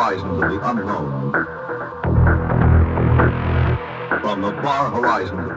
horizon of the unknown. From the far horizon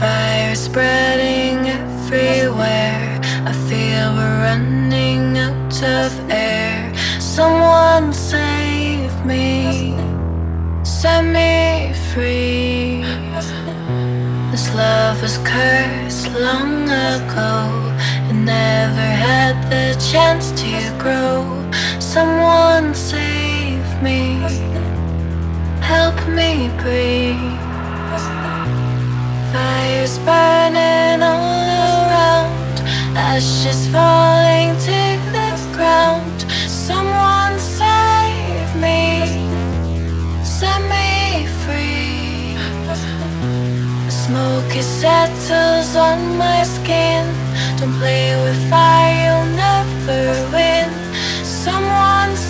Fire spreading everywhere. I feel we're running out of air. Someone save me, set me free. This love was cursed long ago. It never had the chance to grow. Someone save me, help me breathe. Fire's burning all around, ashes falling to the ground. Someone save me, set me free. The smoke it settles on my skin. Don't play with fire, you'll never win. Someone save me.